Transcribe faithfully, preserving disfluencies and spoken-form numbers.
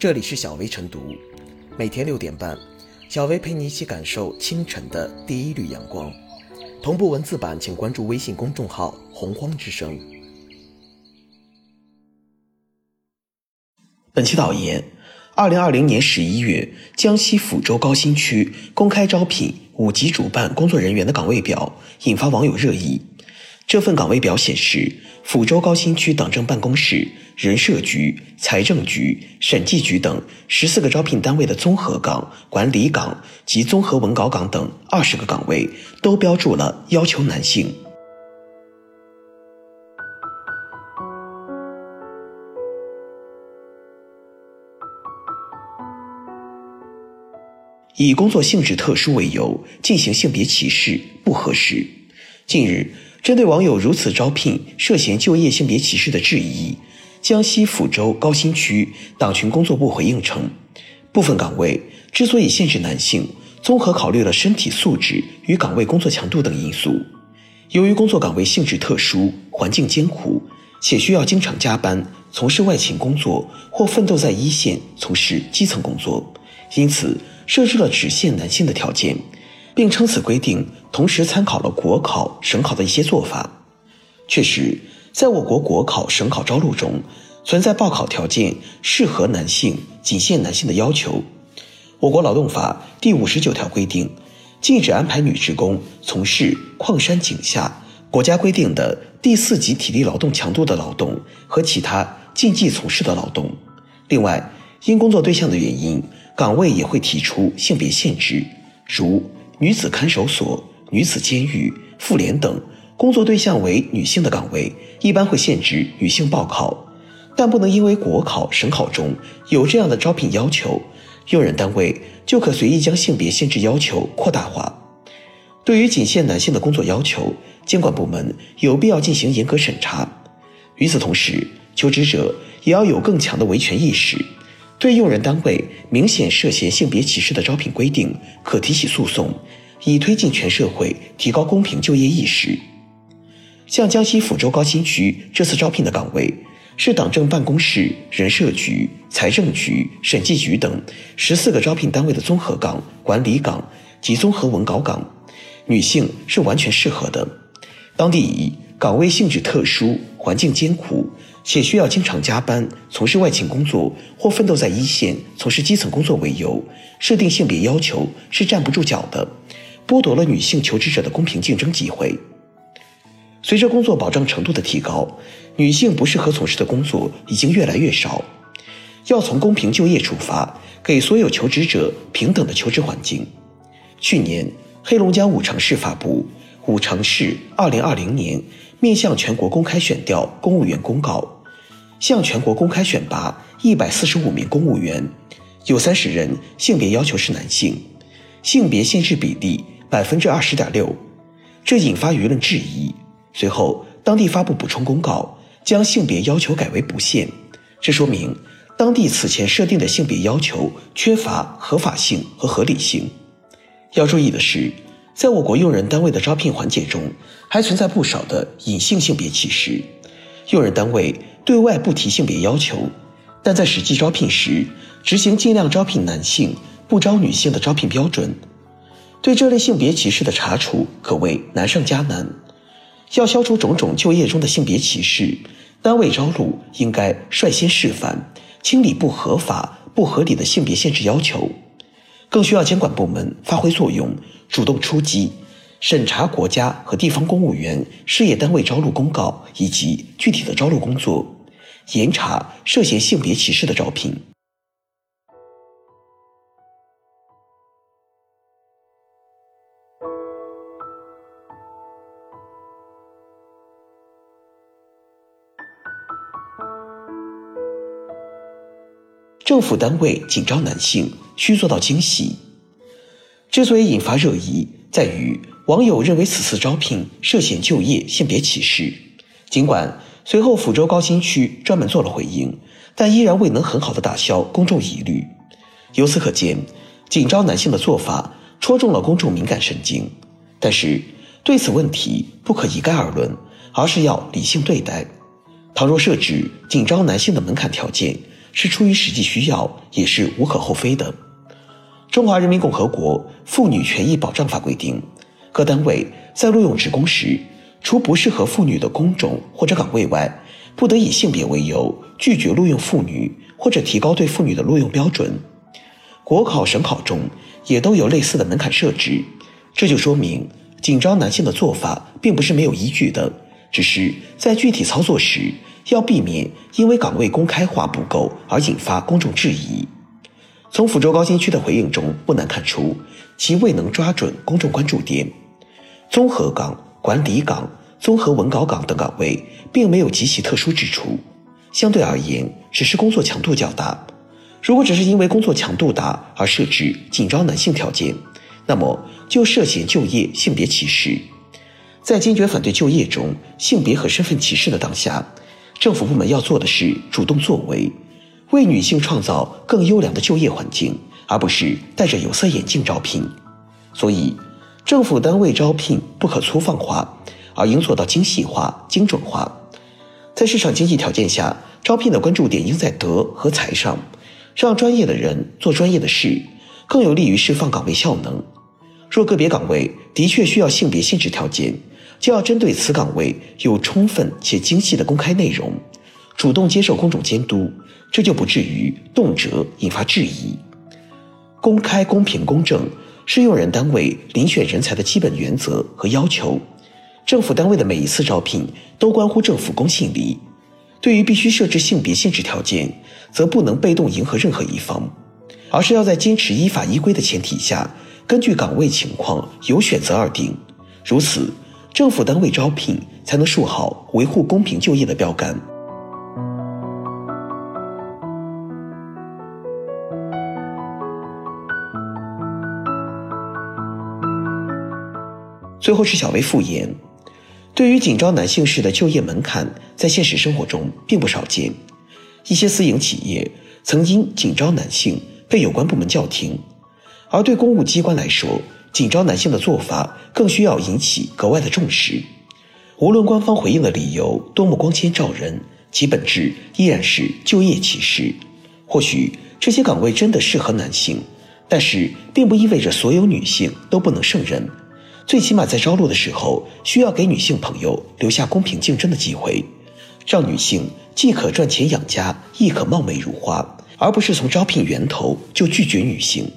这里是小薇晨读，每天六点半，小薇陪你一起感受清晨的第一缕阳光。同步文字版，请关注微信公众号“洪荒之声”。本期导言：二零二零年十一月，江西抚州高新区公开招聘五级主办工作人员的岗位表，引发网友热议。这份岗位表显示，抚州高新区党政办公室、人社局、财政局、审计局等十四个招聘单位的综合岗、管理岗及综合文稿岗等二十个岗位都标注了要求男性。以工作性质特殊为由进行性别歧视不合适。近日，针对网友如此招聘涉嫌就业性别歧视的质疑，江西抚州高新区党群工作部回应称，部分岗位之所以限制男性，综合考虑了身体素质与岗位工作强度等因素。由于工作岗位性质特殊，环境艰苦，且需要经常加班，从事外勤工作或奋斗在一线从事基层工作，因此设置了只限男性的条件，并称此规定同时参考了国考、省考的一些做法。确实，在我国国考、省考招录中，存在报考条件适合男性、仅限男性的要求。我国劳动法第五十九条规定，禁止安排女职工从事矿山井下、国家规定的第四级体力劳动强度的劳动和其他禁忌从事的劳动。另外，因工作对象的原因，岗位也会提出性别限制，如女子看守所、女子监狱、妇联等工作对象为女性的岗位一般会限制女性报考，但不能因为国考、省考中有这样的招聘要求，用人单位就可随意将性别限制要求扩大化。对于仅限男性的工作要求，监管部门有必要进行严格审查。与此同时，求职者也要有更强的维权意识，对用人单位明显涉嫌性别歧视的招聘规定可提起诉讼，以推进全社会提高公平就业意识。像江西抚州高新区这次招聘的岗位是党政办公室、人社局、财政局、审计局等十四个招聘单位的综合岗、管理岗及综合文稿岗，女性是完全适合的。当地以岗位性质特殊、环境艰苦，且需要经常加班，从事外勤工作或奋斗在一线从事基层工作为由，设定性别要求是站不住脚的，剥夺了女性求职者的公平竞争机会。随着工作保障程度的提高，女性不适合从事的工作已经越来越少。要从公平就业出发，给所有求职者平等的求职环境。去年，黑龙江五常市发布五常市二零二零年面向全国公开选调公务员公告，向全国公开选拔一百四十五名公务员，有三十人性别要求是男性，性别限制比例 百分之二十点六。 这引发舆论质疑，随后当地发布补充公告，将性别要求改为不限。这说明当地此前设定的性别要求缺乏合法性和合理性。要注意的是，在我国用人单位的招聘环节中，还存在不少的隐性性别歧视。用人单位对外不提性别要求，但在实际招聘时，执行尽量招聘男性、不招女性的招聘标准。对这类性别歧视的查处可谓难上加难。要消除种种就业中的性别歧视，单位招录应该率先示范，清理不合法、不合理的性别限制要求。更需要监管部门发挥作用，主动出击，审查国家和地方公务员、事业单位招录公告以及具体的招录工作，严查涉嫌性别歧视的招聘。政府单位仅招男性，需做到精细。之所以引发热议，在于网友认为此次招聘涉嫌就业性别歧视。尽管随后抚州高新区专门做了回应，但依然未能很好的打消公众疑虑。由此可见，仅招男性的做法戳中了公众敏感神经。但是对此问题不可一概而论，而是要理性对待。倘若设置仅招男性的门槛条件，是出于实际需要，也是无可厚非的。中华人民共和国妇女权益保障法规定，各单位在录用职工时，除不适合妇女的工种或者岗位外，不得以性别为由拒绝录用妇女，或者提高对妇女的录用标准。国考、省考中也都有类似的门槛设置，这就说明紧招男性的做法并不是没有依据的，只是在具体操作时要避免因为岗位公开化不够而引发公众质疑。从福州高新区的回应中不难看出，其未能抓准公众关注点。综合岗、管理岗、综合文稿岗等岗位并没有极其特殊之处，相对而言只是工作强度较大。如果只是因为工作强度大而设置紧招男性条件，那么就涉嫌就业性别歧视。在坚决反对就业中性别和身份歧视的当下，政府部门要做的是主动作为，为女性创造更优良的就业环境，而不是戴着有色眼镜招聘。所以政府单位招聘不可粗放化，而应做到精细化、精准化。在市场经济条件下，招聘的关注点应在德和才上，让专业的人做专业的事，更有利于释放岗位效能。若个别岗位的确需要性别限制条件，就要针对此岗位有充分且精细的公开内容，主动接受公众监督，这就不至于动辄引发质疑。公开、公平、公正是用人单位遴选人才的基本原则和要求。政府单位的每一次招聘都关乎政府公信力，对于必须设置性别限制条件，则不能被动迎合任何一方，而是要在坚持依法依规的前提下，根据岗位情况有选择而定。如此，政府单位招聘才能树好维护公平就业的标杆。最后是小薇复言，对于紧招男性式的就业门槛，在现实生活中并不少见。一些私营企业曾因紧招男性被有关部门叫停，而对公务机关来说，紧招男性的做法更需要引起格外的重视。无论官方回应的理由多么光鲜照人，其本质依然是就业歧视。或许这些岗位真的适合男性，但是并不意味着所有女性都不能胜任。最起码在招录的时候，需要给女性朋友留下公平竞争的机会，让女性既可赚钱养家，亦可貌美如花，而不是从招聘源头就拒绝女性。